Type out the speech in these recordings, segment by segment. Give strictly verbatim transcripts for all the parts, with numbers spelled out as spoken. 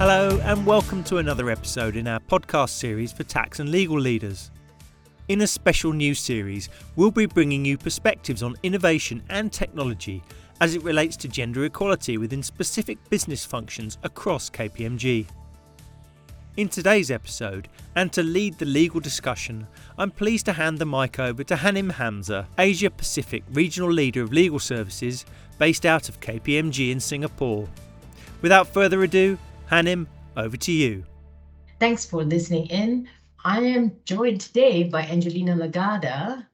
Hello and welcome to another episode in our podcast series for tax and legal leaders. In a special new series, we'll be bringing you perspectives on innovation and technology as it relates to gender equality within specific business functions across K P M G. In today's episode, and to lead the legal discussion, I'm pleased to hand the mic over to Hanim Hamzah, Asia-Pacific Regional Leader of Legal Services, based out of K P M G in Singapore. Without further ado, Hanim, over to you. Thanks for listening in. I am joined today by Angelina Lagana,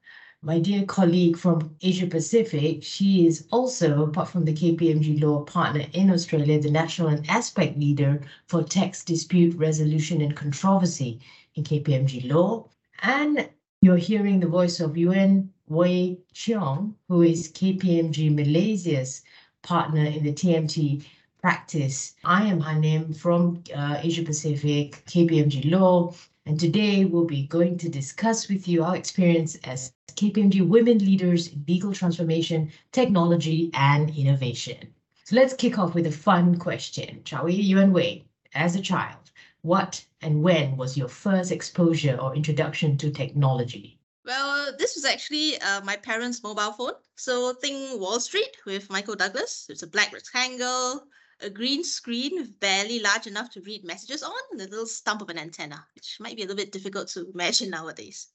my dear colleague from Asia Pacific. She is also, apart from the K P M G Law Partner in Australia, the National and Aspect Leader for Tax Dispute Resolution and Controversy in K P M G Law. And you're hearing the voice of Yuen Wei Cheong, who is K P M G Malaysia's partner in the T M T practice. I am Hanim from uh, Asia Pacific, K P M G Law, and today we'll be going to discuss with you our experience as K P M G women leaders in legal transformation, technology, and innovation. So let's kick off with a fun question, shall we? Yuen Wei, as a child, what and when was your first exposure or introduction to technology? Well, this was actually uh, my parents' mobile phone. So think Wall Street with Michael Douglas. It's a black rectangle, a green screen barely large enough to read messages on, and a little stump of an antenna, which might be a little bit difficult to imagine nowadays.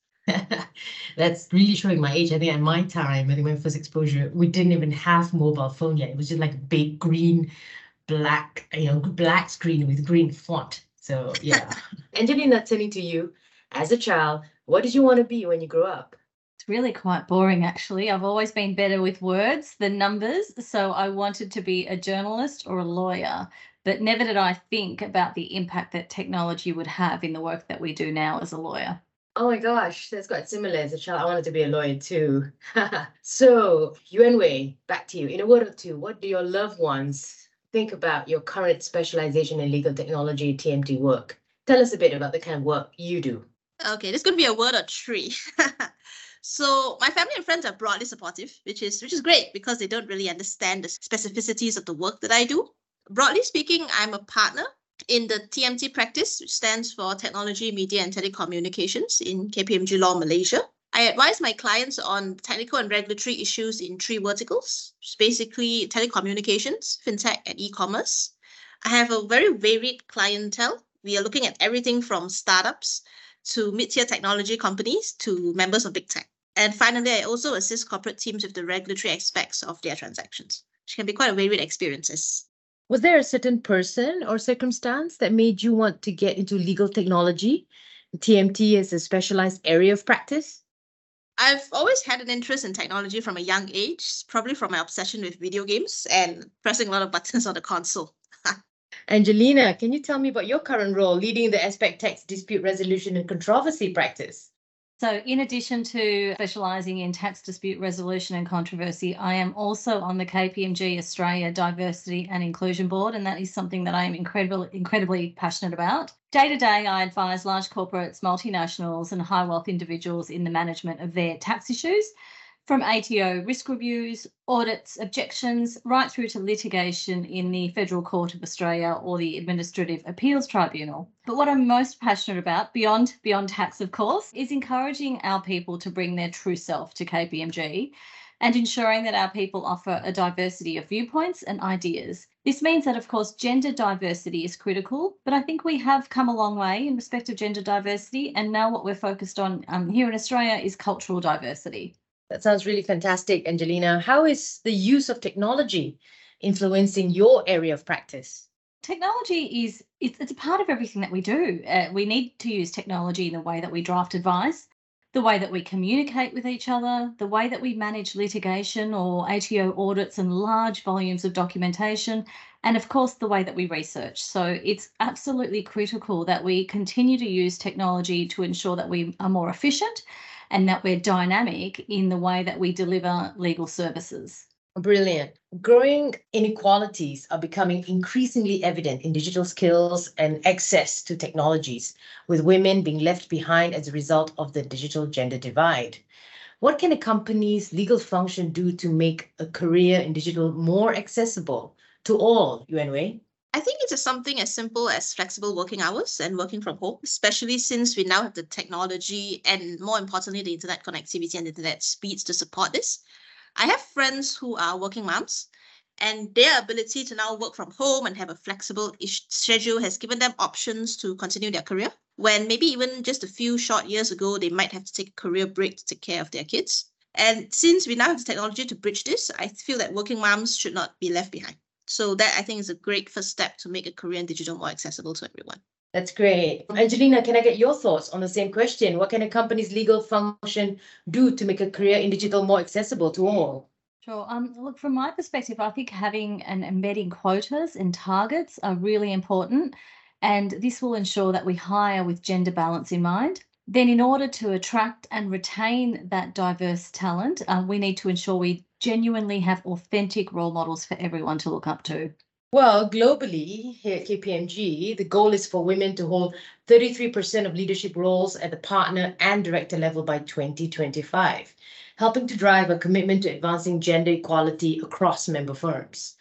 That's really showing my age. I think at my time, I think my first exposure, we didn't even have mobile phone yet. It was just like a big green, black, you know, black screen with green font. So yeah. Angelina, turning to you, as a child, what did you want to be when you grew up? It's really quite boring, actually. I've always been better with words than numbers, so I wanted to be a journalist or a lawyer, but never did I think about the impact that technology would have in the work that we do now as a lawyer. Oh my gosh, that's quite similar. As a child, I wanted to be a lawyer too. So, Yuen Wei, back to you. In a word or two, what do your loved ones think about your current specialization in legal technology T M T work? Tell us a bit about the kind of work you do. Okay, there's going to be a word or three. So my family and friends are broadly supportive, which is which is great because they don't really understand the specificities of the work that I do. Broadly speaking, I'm a partner in the T M T practice, which stands for Technology, Media and Telecommunications in K P M G Law Malaysia. I advise my clients on technical and regulatory issues in three verticals, which is basically telecommunications, fintech and e-commerce. I have a very varied clientele. We are looking at everything from startups to mid-tier technology companies to members of big tech. And finally, I also assist corporate teams with the regulatory aspects of their transactions, which can be quite a varied experiences. Was there a certain person or circumstance that made you want to get into legal technology? T M T is a specialized area of practice. I've always had an interest in technology from a young age, probably from my obsession with video games and pressing a lot of buttons on the console. Angelina, can you tell me about your current role leading the Aspect Tax Dispute Resolution and Controversy practice? So in addition to specialising in tax dispute resolution and controversy, I am also on the K P M G Australia Diversity and Inclusion Board, and that is something that I am incredibly, incredibly passionate about. Day to day, I advise large corporates, multinationals and high wealth individuals in the management of their tax issues, from A T O risk reviews, audits, objections, right through to litigation in the Federal Court of Australia or the Administrative Appeals Tribunal. But what I'm most passionate about, beyond, beyond tax, of course, is encouraging our people to bring their true self to K P M G and ensuring that our people offer a diversity of viewpoints and ideas. This means that, of course, gender diversity is critical, but I think we have come a long way in respect of gender diversity, and now what we're focused on um, here in Australia is cultural diversity. That sounds really fantastic, Angelina. How is the use of technology influencing your area of practice? Technology is it's, it's a part of everything that we do. Uh, we need to use technology in the way that we draft advice, the way that we communicate with each other, the way that we manage litigation or A T O audits and large volumes of documentation, and of course, the way that we research. So it's absolutely critical that we continue to use technology to ensure that we are more efficient and that we're dynamic in the way that we deliver legal services. Brilliant. Growing inequalities are becoming increasingly evident in digital skills and access to technologies, with women being left behind as a result of the digital gender divide. What can a company's legal function do to make a career in digital more accessible to all, Yuen Wei? I think it's a something as simple as flexible working hours and working from home, especially since we now have the technology and, more importantly, the internet connectivity and internet speeds to support this. I have friends who are working moms, and their ability to now work from home and have a flexible schedule has given them options to continue their career, when maybe even just a few short years ago, they might have to take a career break to take care of their kids. And since we now have the technology to bridge this, I feel that working moms should not be left behind. So that, I think, is a great first step to make a career in digital more accessible to everyone. That's great. Angelina, can I get your thoughts on the same question? What can a company's legal function do to make a career in digital more accessible to all? Sure. Um, look, from my perspective, I think having and embedding quotas and targets are really important, and this will ensure that we hire with gender balance in mind. Then in order to attract and retain that diverse talent, uh, we need to ensure we genuinely have authentic role models for everyone to look up to. Well, globally, here at K P M G, the goal is for women to hold thirty-three percent of leadership roles at the partner and director level by twenty twenty-five, helping to drive a commitment to advancing gender equality across member firms.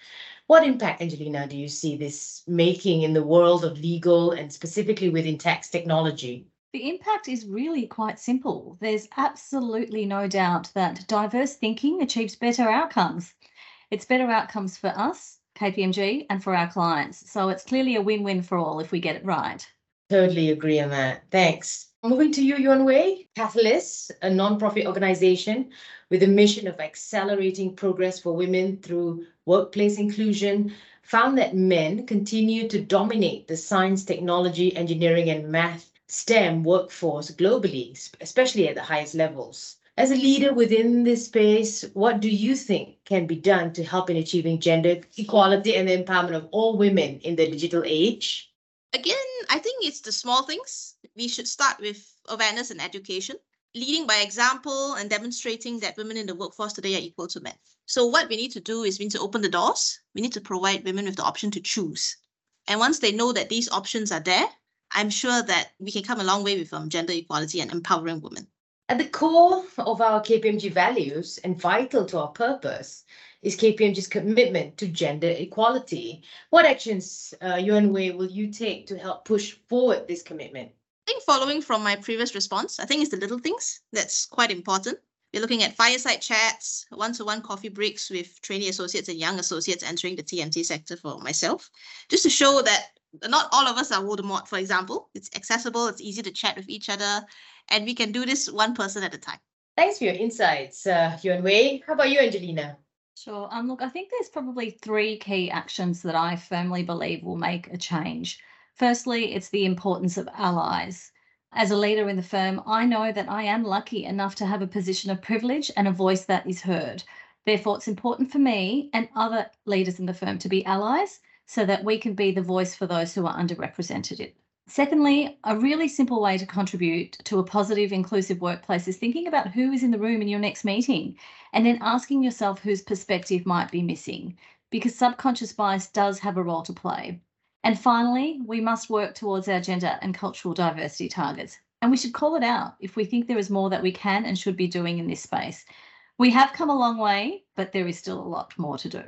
What impact, Angelina, do you see this making in the world of legal and specifically within tax technology? The impact is really quite simple. There's absolutely no doubt that diverse thinking achieves better outcomes. It's better outcomes for us, K P M G, and for our clients. So it's clearly a win-win for all if we get it right. Totally agree on that. Thanks. Moving to you, Yuen Wei. Catalyst, a non-profit organisation with a mission of accelerating progress for women through workplace inclusion, found that men continue to dominate the science, technology, engineering and math STEM workforce globally, especially at the highest levels. As a leader within this space, what do you think can be done to help in achieving gender equality and the empowerment of all women in the digital age? Again, I think it's the small things. We should start with awareness and education, leading by example and demonstrating that women in the workforce today are equal to men. So what we need to do is we need to open the doors. We need to provide women with the option to choose. And once they know that these options are there, I'm sure that we can come a long way with um, gender equality and empowering women. At the core of our K P M G values and vital to our purpose is K P M G's commitment to gender equality. What actions, uh, Yuen Wei, will you take to help push forward this commitment? I think following from my previous response, I think it's the little things that's quite important. We're looking at fireside chats, one-to-one coffee breaks with trainee associates and young associates entering the T M T sector for myself, just to show that not all of us are Voldemort, for example. It's accessible, it's easy to chat with each other, and we can do this one person at a time. Thanks for your insights, uh, Yuen Wei. How about you, Angelina? Sure. Um, look, I think there's probably three key actions that I firmly believe will make a change. Firstly, it's the importance of allies. As a leader in the firm, I know that I am lucky enough to have a position of privilege and a voice that is heard. Therefore, it's important for me and other leaders in the firm to be allies, so that we can be the voice for those who are underrepresented. Secondly, a really simple way to contribute to a positive, inclusive workplace is thinking about who is in the room in your next meeting, and then asking yourself whose perspective might be missing, because subconscious bias does have a role to play. And finally, we must work towards our gender and cultural diversity targets, and we should call it out if we think there is more that we can and should be doing in this space. We have come a long way, but there is still a lot more to do.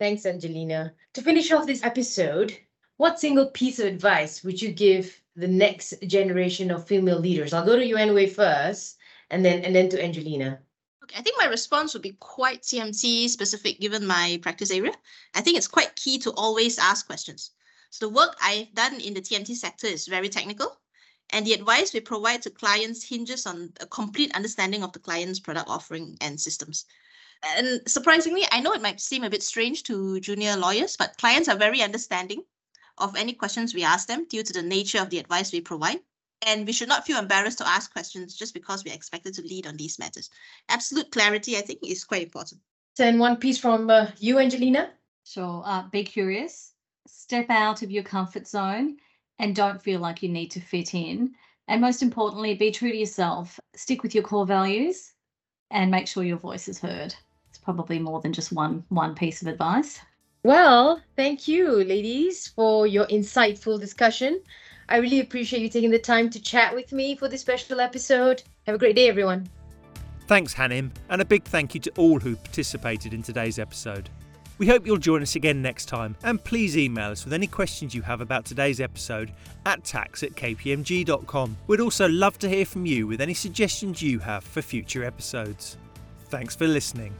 Thanks, Angelina. To finish off this episode, what single piece of advice would you give the next generation of female leaders? I'll go to Yuen Wei first, and then and then to Angelina. Okay, I think my response would be quite T M T specific, given my practice area. I think it's quite key to always ask questions. So the work I've done in the T M T sector is very technical, and the advice we provide to clients hinges on a complete understanding of the client's product offering and systems. And surprisingly, I know it might seem a bit strange to junior lawyers, but clients are very understanding of any questions we ask them due to the nature of the advice we provide. And we should not feel embarrassed to ask questions just because we're expected to lead on these matters. Absolute clarity, I think, is quite important. So in one piece from uh, you, Angelina? Sure. Uh, be curious, step out of your comfort zone, and don't feel like you need to fit in. And most importantly, be true to yourself. Stick with your core values and make sure your voice is heard. It's probably more than just one one piece of advice. Well, thank you, ladies, for your insightful discussion. I really appreciate you taking the time to chat with me for this special episode. Have a great day, everyone. Thanks, Hanim, and a big thank you to all who participated in today's episode. We hope you'll join us again next time, and please email us with any questions you have about today's episode at tax at k p m g dot com. We'd also love to hear from you with any suggestions you have for future episodes. Thanks for listening.